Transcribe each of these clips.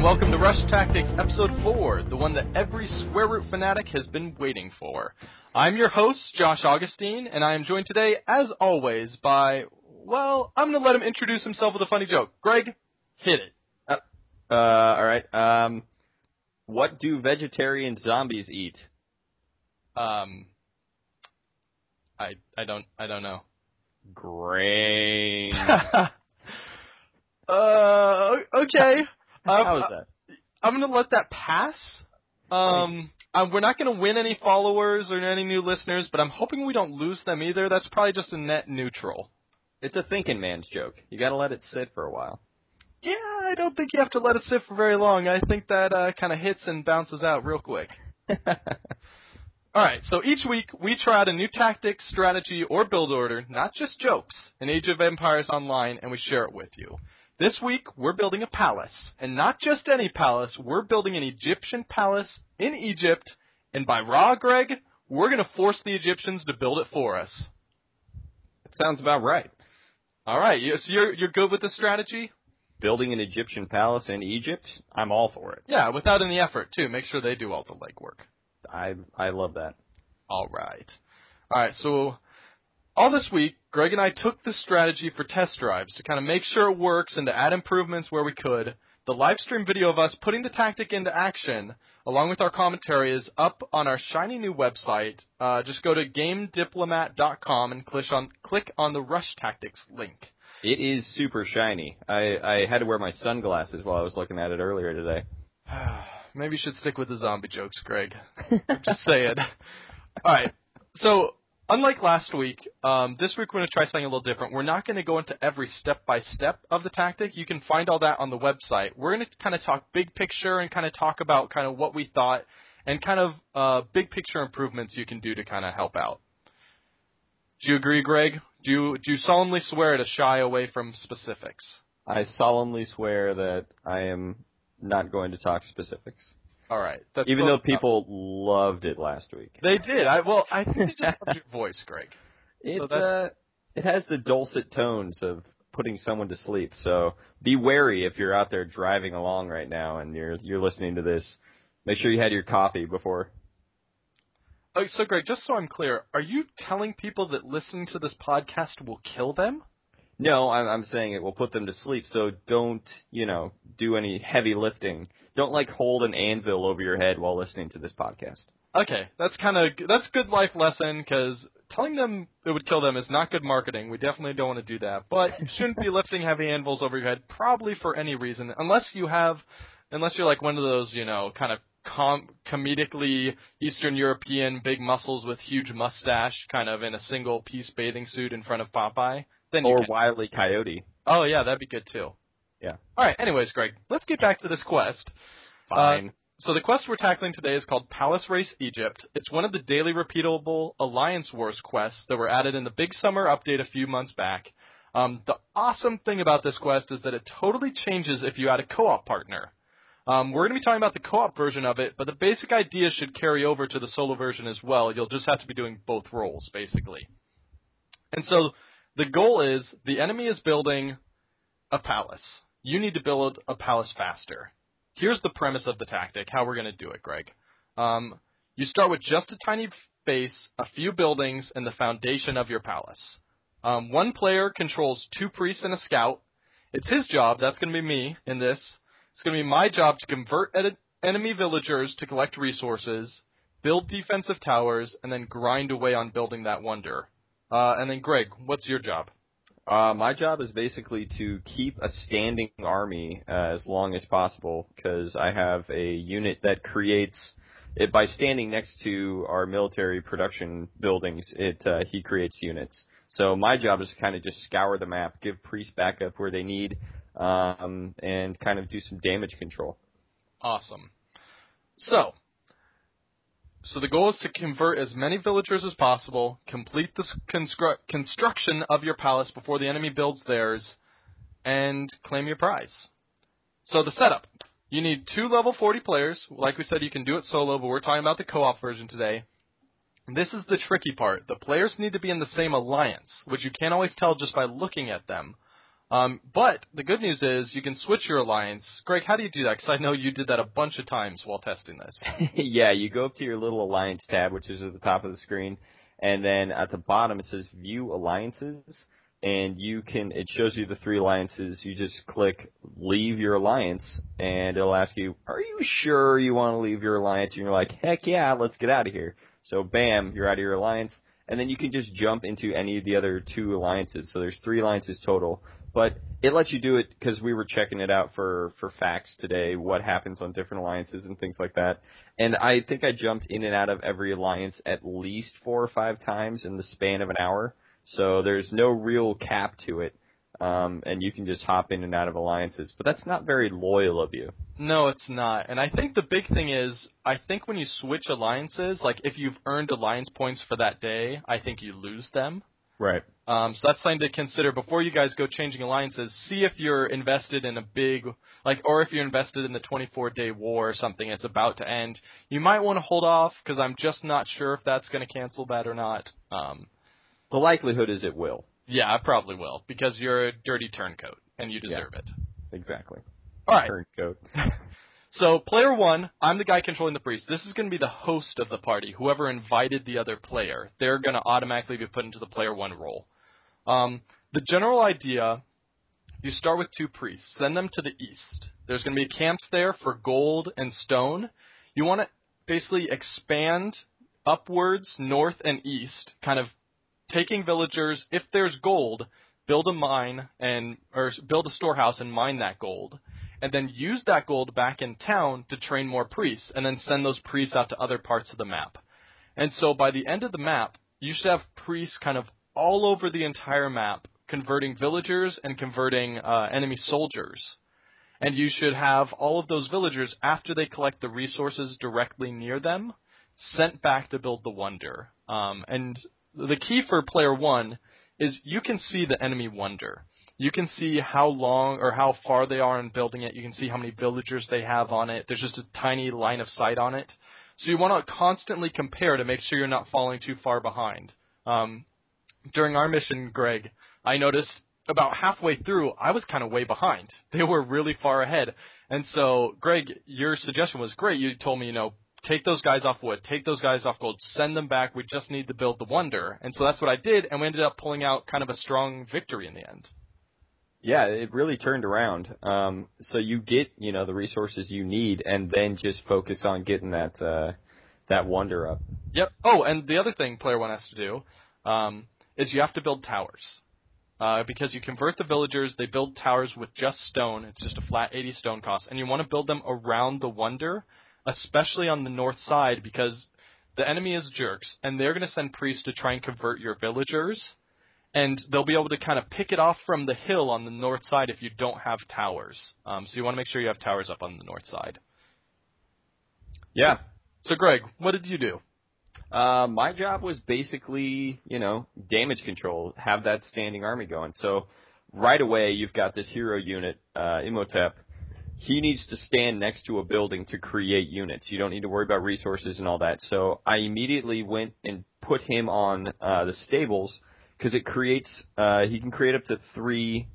and welcome to Rush Tactics Episode 4, the one that every square root fanatic has been waiting for. I'm your host, Josh Augustine, and I am joined today, as always, by, well, I'm going to let him introduce himself with a funny joke. Greg, hit it. Alright. What do vegetarian zombies eat? I don't know. Grain. Okay. How was that? I'm going to let that pass. We're not going to win any followers or any new listeners, but I'm hoping we don't lose them either. That's probably just a net neutral. It's a thinking man's joke. You got to let it sit for a while. Yeah, I don't think you have to let it sit for very long. I think that kind of hits and bounces out real quick. All right, so each week we try out a new tactic, strategy, or build order, not just jokes, in Age of Empires Online, and we share it with you. This week we're building a palace, and not just any palace, we're building an Egyptian palace in Egypt, and by raw, Greg, we're going to force the Egyptians to build it for us. That sounds about right. All right, so you're good with the strategy? Building an Egyptian palace in Egypt? I'm all for it. Yeah, without any effort, too. Make sure they do all the legwork. I love that. All right. So all this week, Greg and I took the strategy for test drives to kind of make sure it works and to add improvements where we could. The live stream video of us putting the tactic into action, along with our commentary, is up on our shiny new website. Just go to gamediplomat.com and click on the Rush Tactics link. It is super shiny. I had to wear my sunglasses while I was looking at it earlier today. Maybe you should stick with the zombie jokes, Greg. Just saying. All right. So, unlike last week, this week we're going to try something a little different. We're not going to go into every step-by-step of the tactic. You can find all that on the website. We're going to kind of talk big picture and kind of talk about kind of what we thought and kind of big picture improvements you can do to kind of help out. Do you agree, Greg? Do you solemnly swear to shy away from specifics? I solemnly swear that I am not going to talk specifics. All right. That's even though people loved it last week. They did. I think they just loved your voice, Greg. It has the dulcet tones of putting someone to sleep, so be wary if you're out there driving along right now and you're listening to this. Make sure you had your coffee before. Oh, so, Greg, just so I'm clear, are you telling people that listening to this podcast will kill them? No, I'm saying it will put them to sleep, so don't, do any heavy lifting. Don't, hold an anvil over your head while listening to this podcast. Okay, that's good life lesson, because telling them it would kill them is not good marketing. We definitely don't want to do that, but you shouldn't be lifting heavy anvils over your head probably for any reason, unless you're like one of those, kind of comedically Eastern European big muscles with huge mustache, kind of in a single-piece bathing suit in front of Popeye. Or Wile E. Coyote. Oh, yeah, that'd be good, too. Yeah. All right, anyways, Greg, let's get back to this quest. Fine. So the quest we're tackling today is called Palace Race Egypt. It's one of the daily repeatable Alliance Wars quests that were added in the Big Summer update a few months back. The awesome thing about this quest is that it totally changes if you add a co-op partner. We're going to be talking about the co-op version of it, but the basic idea should carry over to the solo version as well. You'll just have to be doing both roles, basically. And so the goal is the enemy is building a palace. You need to build a palace faster. Here's the premise of the tactic, how we're going to do it, Greg. You start with just a tiny base, a few buildings, and the foundation of your palace. One player controls two priests and a scout. It's his job. That's going to be me in this. It's going to be my job to convert enemy villagers to collect resources, build defensive towers, and then grind away on building that wonder. And then, Greg, what's your job? My job is basically to keep a standing army as long as possible, because I have a unit that creates it by standing next to our military production buildings. He creates units. So my job is to kind of just scour the map, give priests backup where they need, and kind of do some damage control. Awesome. So the goal is to convert as many villagers as possible, complete the construction of your palace before the enemy builds theirs, and claim your prize. So the setup. You need two level 40 players. Like we said, you can do it solo, but we're talking about the co-op version today. This is the tricky part. The players need to be in the same alliance, which you can't always tell just by looking at them. But the good news is you can switch your alliance. Greg, how do you do that? Because I know you did that a bunch of times while testing this. Yeah, you go up to your little alliance tab, which is at the top of the screen, and then at the bottom it says View Alliances, and you can. It shows you the three alliances. You just click Leave Your Alliance, and it'll ask you, are you sure you want to leave your alliance? And you're like, heck yeah, let's get out of here. So bam, you're out of your alliance. And then you can just jump into any of the other two alliances. So there's three alliances total. But it lets you do it because we were checking it out for facts today, what happens on different alliances and things like that. And I think I jumped in and out of every alliance at least 4 or 5 times in the span of an hour. So there's no real cap to it. And you can just hop in and out of alliances. But that's not very loyal of you. No, it's not. And I think the big thing is, I think when you switch alliances, like if you've earned alliance points for that day, I think you lose them. Right. So that's something to consider before you guys go changing alliances. See if you're invested in a big, like, or if you're invested in the 24-day war or something that's about to end. You might want to hold off because I'm just not sure if that's going to cancel that or not. The likelihood is it will. Yeah, I probably will, because you're a dirty turncoat, and you deserve it. Exactly. All right. Turncoat. So, player one, I'm the guy controlling the priest. This is going to be the host of the party, whoever invited the other player. They're going to automatically be put into the player one role. The general idea, you start with 2 priests. Send them to the east. There's going to be camps there for gold and stone. You want to basically expand upwards, north and east, kind of taking villagers, if there's gold, build a mine or build a storehouse and mine that gold, and then use that gold back in town to train more priests, and then send those priests out to other parts of the map. And so by the end of the map, you should have priests kind of all over the entire map, converting villagers and converting enemy soldiers. And you should have all of those villagers, after they collect the resources directly near them, sent back to build the wonder. And the key for player one is you can see the enemy wonder. You can see how long or how far they are in building it. You can see how many villagers they have on it. There's just a tiny line of sight on it. So you want to constantly compare to make sure you're not falling too far behind. During our mission, Greg, I noticed about halfway through, I was kind of way behind. They were really far ahead. And so, Greg, your suggestion was great. You told me, take those guys off wood, take those guys off gold, send them back. We just need to build the wonder. And so that's what I did, and we ended up pulling out kind of a strong victory in the end. Yeah, it really turned around. So you get, the resources you need, and then just focus on getting that wonder up. Yep. Oh, and the other thing player one has to do is you have to build towers. Because you convert the villagers, they build towers with just stone. It's just a flat 80 stone cost. And you want to build them around the wonder, especially on the north side, because the enemy is jerks, and they're going to send priests to try and convert your villagers, and they'll be able to kind of pick it off from the hill on the north side if you don't have towers. So you want to make sure you have towers up on the north side. Yeah. So Greg, what did you do? My job was basically, damage control, have that standing army going. So right away, you've got this hero unit, Imhotep. He needs to stand next to a building to create units. You don't need to worry about resources and all that. So I immediately went and put him on the stables because it creates he can create up to 3,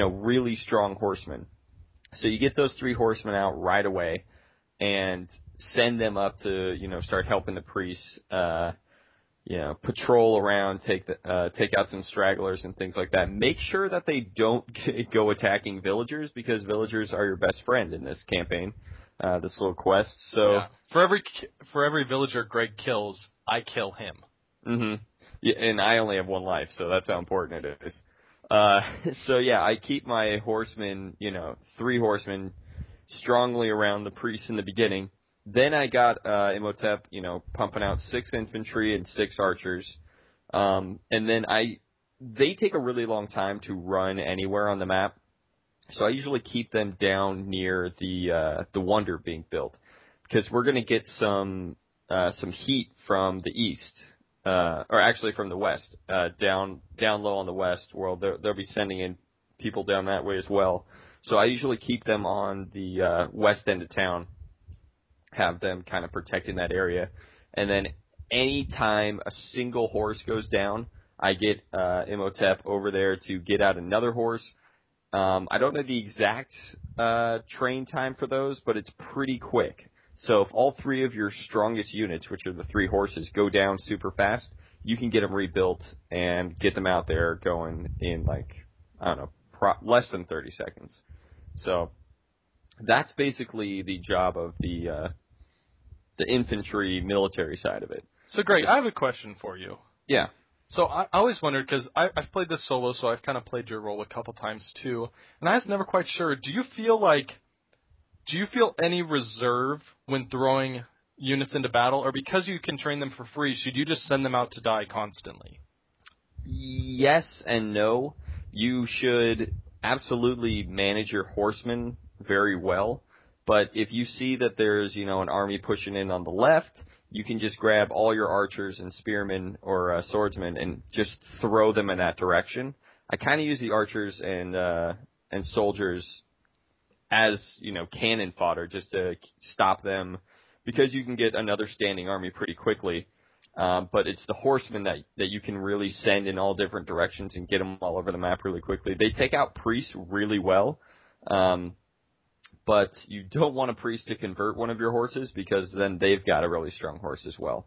really strong horsemen. So you get those 3 horsemen out right away and send them up to, start helping the priests, patrol around, take out some stragglers and things like that. Make sure that they don't go attacking villagers, because villagers are your best friend in this campaign, this little quest. So yeah. For every villager Greg kills, I kill him. Mm-hmm. Yeah, and I only have 1 life, so that's how important it is. So yeah, I keep my horsemen, 3 horsemen strongly around the priests in the beginning. Then I got Imhotep, pumping out 6 infantry and 6 archers. And then they take a really long time to run anywhere on the map, so I usually keep them down near the wonder being built, because we're going to get some heat from the east, or actually from the west, down low on the west world. They'll be sending in people down that way as well. So I usually keep them on the west end of town, have them kind of protecting that area. And then any time a single horse goes down, I get Imhotep over there to get out another horse, I don't know the exact train time for those, but it's pretty quick. So if all three of your strongest units, which are the three horses, go down super fast, you can get them rebuilt and get them out there going in, like, I don't know, less than 30 seconds. So that's basically the job of the infantry military side of it. So, Greg, I have a question for you. Yeah. So I always wondered, because I've played this solo, so I've kind of played your role a couple times too, and I was never quite sure. Do you feel any reserve when throwing units into battle, or because you can train them for free, should you just send them out to die constantly? Yes and no. You should absolutely manage your horsemen very well, but if you see that there's, you know, an army pushing in on the left, you can just grab all your archers and spearmen or swordsmen and just throw them in that direction. I kind of use the archers and soldiers as, you know, cannon fodder just to stop them, because you can get another standing army pretty quickly. But it's the horsemen that you can really send in all different directions and get them all over the map really quickly. They take out priests really well, but you don't want a priest to convert one of your horses, because then they've got a really strong horse as well.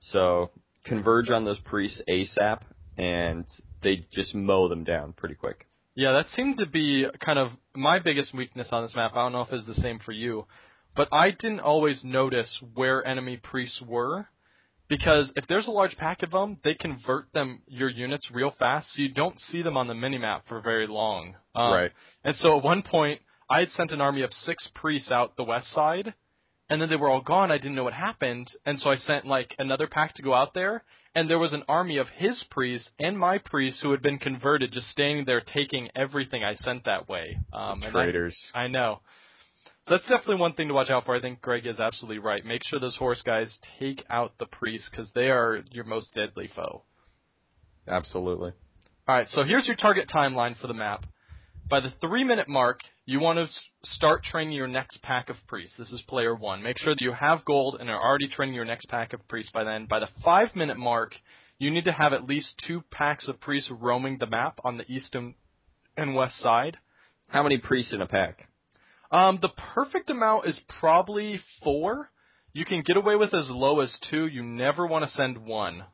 So converge on those priests ASAP, and they just mow them down pretty quick. Yeah, that seemed to be kind of my biggest weakness on this map. I don't know if it's the same for you, but I didn't always notice where enemy priests were, because if there's a large pack of them, they convert them, your units, real fast, so you don't see them on the minimap for very long. Right. And so at one point, I had sent an army of 6 priests out the west side, and then they were all gone. I didn't know what happened, and so I sent, like, another pack to go out there, and there was an army of his priests and my priests who had been converted just standing there taking everything I sent that way. Traitors. I know. So that's definitely one thing to watch out for. I think Greg is absolutely right. Make sure those horse guys take out the priests, because they are your most deadly foe. Absolutely. All right, so here's your target timeline for the map. By the 3-minute mark, you want to start training your next pack of priests. This is player 1. Make sure that you have gold and are already training your next pack of priests by then. By the 5-minute mark, you need to have at least 2 packs of priests roaming the map on the east and west side. How many priests in a pack? The perfect amount is probably 4. You can get away with as low as 2. You never want to send 1,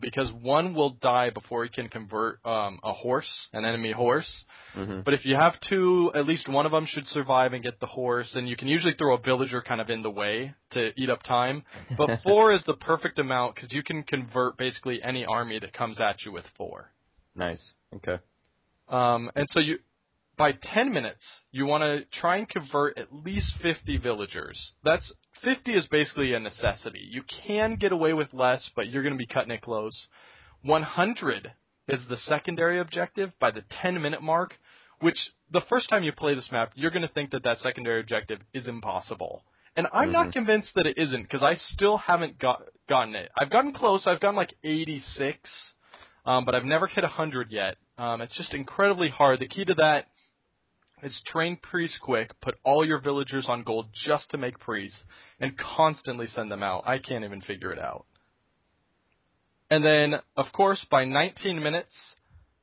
because 1 will die before it can convert a horse, an enemy horse. Mm-hmm. But if you have 2, at least one of them should survive and get the horse, and you can usually throw a villager kind of in the way to eat up time. But 4 is the perfect amount, because you can convert basically any army that comes at you with 4. Nice. Okay. And so you... By 10 minutes, you want to try and convert at least 50 villagers. 50 is basically a necessity. You can get away with less, but you're going to be cutting it close. 100 is the secondary objective by the 10-minute mark, which the first time you play this map, you're going to think that that secondary objective is impossible. And I'm not convinced that it isn't, because I still haven't gotten it. I've gotten close. I've gotten like 86, but I've never hit 100 yet. It's just incredibly hard. The key to that is train priests quick, put all your villagers on gold just to make priests, and constantly send them out. I can't even figure it out. And then, of course, by 19 minutes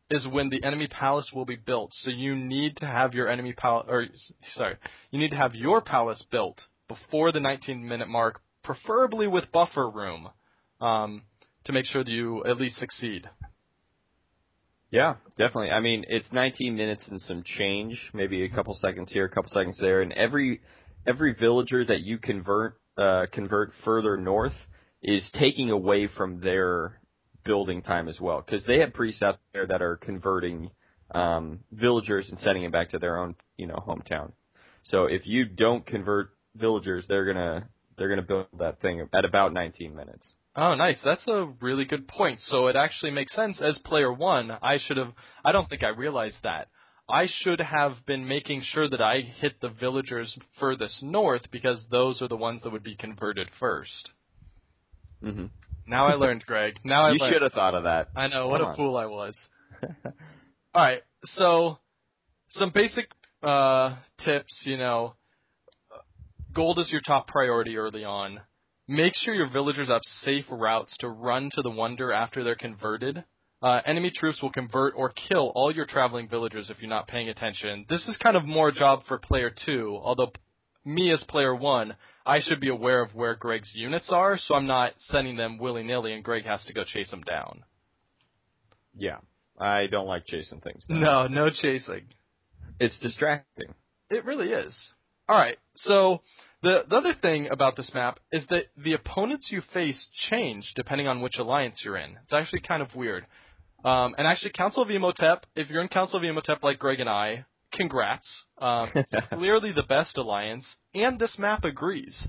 is when the enemy palace will be built. So you need to have your you need to have your palace built before the 19-minute mark, preferably with buffer room, to make sure that you at least succeed. Yeah, definitely. I mean, it's 19 minutes and some change, maybe a couple seconds here, a couple seconds there, and every villager that you convert further north is taking away from their building time as well, because they have priests out there that are converting villagers and sending them back to their own, you know, hometown. So if you don't convert villagers, they're gonna build that thing at about 19 minutes. Oh, nice. That's a really good point. So it actually makes sense. As player 1, I don't think I realized that. I should have been making sure that I hit the villagers furthest north, because those are the ones that would be converted first. Mm-hmm. Now I learned, Greg. You should have thought of that. I know. What a fool I was. All right. So some basic tips, you know. Gold is your top priority early on. Make sure your villagers have safe routes to run to the wonder after they're converted. Enemy troops will convert or kill all your traveling villagers if you're not paying attention. This is kind of more a job for player two, although me as player one, I should be aware of where Greg's units are, so I'm not sending them willy-nilly and Greg has to go chase them down. Yeah, I don't like chasing things down. No, no chasing. It's distracting. It really is. All right, so the other thing about this map is that the opponents you face change depending on which alliance you're in. It's actually kind of weird. And actually, Council of Imhotep, if you're in Council of Imhotep like Greg and I, congrats. It's clearly the best alliance, and this map agrees,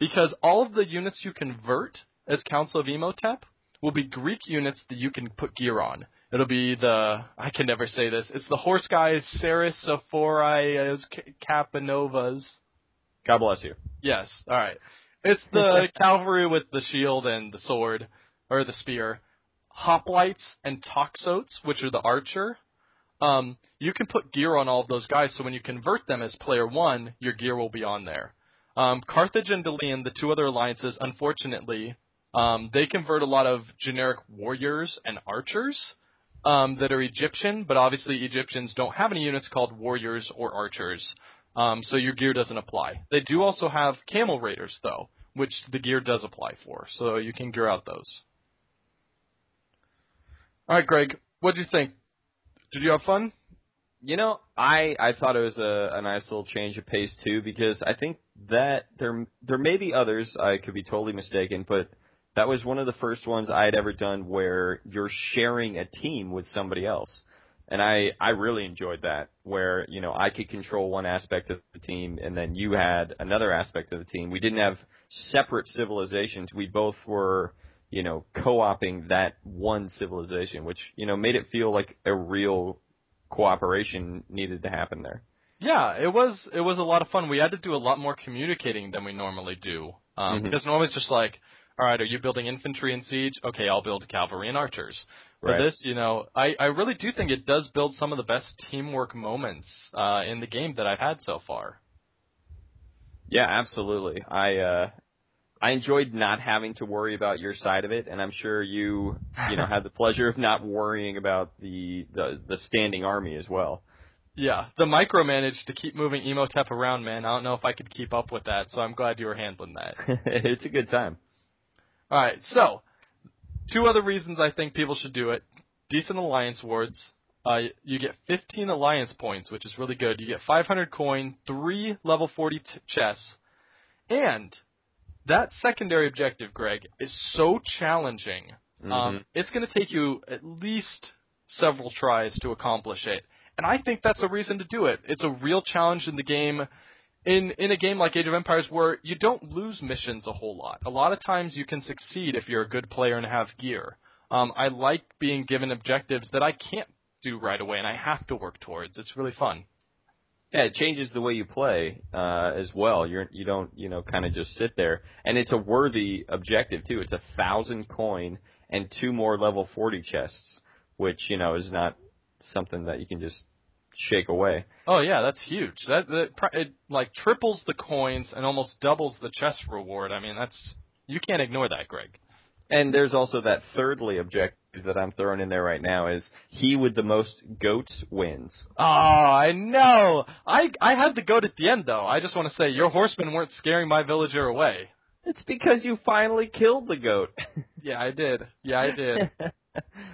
because all of the units you convert as Council of Imhotep will be Greek units that you can put gear on. It'll be the, I can never say this, it's the horse guys, Sarisophorai, Capanovas. God bless you. Yes, all right. It's the cavalry with the shield and the sword, or the spear. Hoplites and Toxotes, which are the archer. You can put gear on all of those guys, so when you convert them as player one, your gear will be on there. Carthage and Delian, the two other alliances, unfortunately, they convert a lot of generic warriors and archers that are Egyptian, but obviously Egyptians don't have any units called warriors or archers, so your gear doesn't apply. They do also have Camel Raiders, though, which the gear does apply for, so you can gear out those. All right, Greg, what did you think? Did you have fun? You know, I thought it was a nice little change of pace, too, because I think that there may be others. I could be totally mistaken, but that was one of the first ones I had ever done where you're sharing a team with somebody else. And I really enjoyed that, where, you know, I could control one aspect of the team, and then you had another aspect of the team. We didn't have separate civilizations. We both were, you know, co-opting that one civilization, which, you know, made it feel like a real cooperation needed to happen there. Yeah, it was a lot of fun. We had to do a lot more communicating than we normally do, because normally it's just like, all right, are you building infantry and siege? Okay, I'll build cavalry and archers. Right. For this, you know, I really do think it does build some of the best teamwork moments in the game that I've had so far. Yeah, absolutely. I enjoyed not having to worry about your side of it, and I'm sure you had the pleasure of not worrying about the standing army as well. Yeah, the micromanage to keep moving Imhotep around, man. I don't know if I could keep up with that, so I'm glad you were handling that. It's a good time. All right, so two other reasons I think people should do it. Decent alliance wards. You get 15 alliance points, which is really good. You get 500 coin, 3 level 40 chests, and that secondary objective, Greg, is so challenging. It's going to take you at least several tries to accomplish it. And I think that's a reason to do it. It's a real challenge in the game. In a game like Age of Empires where you don't lose missions a whole lot. A lot of times you can succeed if you're a good player and have gear. I like being given objectives that I can't do right away and I have to work towards. It's really fun. Yeah, it changes the way you play as well. You don't, you know, kind of just sit there. And it's a worthy objective, too. It's 1,000 coin and 2 more level 40 chests, which, you know, is not something that you can just shake away. Oh, yeah, that's huge. It, like, triples the coins and almost doubles the chest reward. I mean, you can't ignore that, Greg. And there's also that thirdly objective that I'm throwing in there right now is he with the most goats wins. Oh, I know. I had the goat at the end, though. I just want to say your horsemen weren't scaring my villager away. It's because you finally killed the goat. Yeah, I did.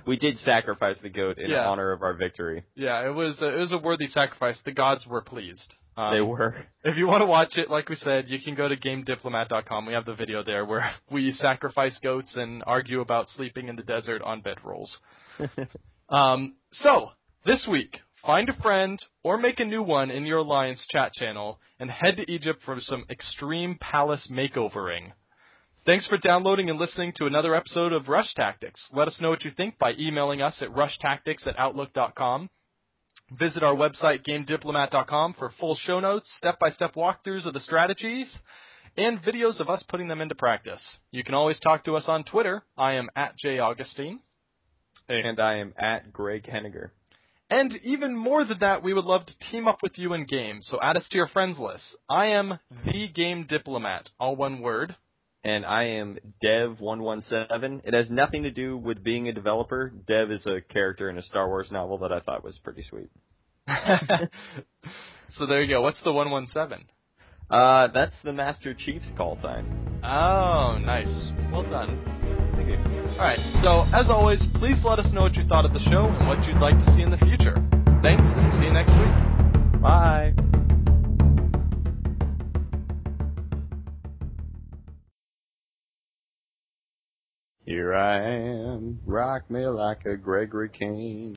We did sacrifice the goat in honor of our victory. Yeah, it was a worthy sacrifice. The gods were pleased. They were. If you want to watch it, like we said, you can go to gamediplomat.com. We have the video there where we sacrifice goats and argue about sleeping in the desert on bedrolls. So, this week, find a friend or make a new one in your Alliance chat channel and head to Egypt for some extreme palace makeovering. Thanks for downloading and listening to another episode of Rush Tactics. Let us know what you think by emailing us at rushtactics@outlook.com. Visit our website, gamediplomat.com, for full show notes, step-by-step walkthroughs of the strategies, and videos of us putting them into practice. You can always talk to us on Twitter. I am @JAugustine. And I am @GregHenninger. And even more than that, we would love to team up with you in game, so add us to your friends list. I am the Game Diplomat, all one word. and I am Dev117. It has nothing to do with being a developer. Dev is a character in a Star Wars novel that I thought was pretty sweet. So there you go. What's the 117? That's the Master Chief's call sign. Oh, nice. Well done. Thank you. All right. So, as always, please let us know what you thought of the show and what you'd like to see in the future. Thanks, and see you next week. Bye. Here I am, rock me like a Gregory King.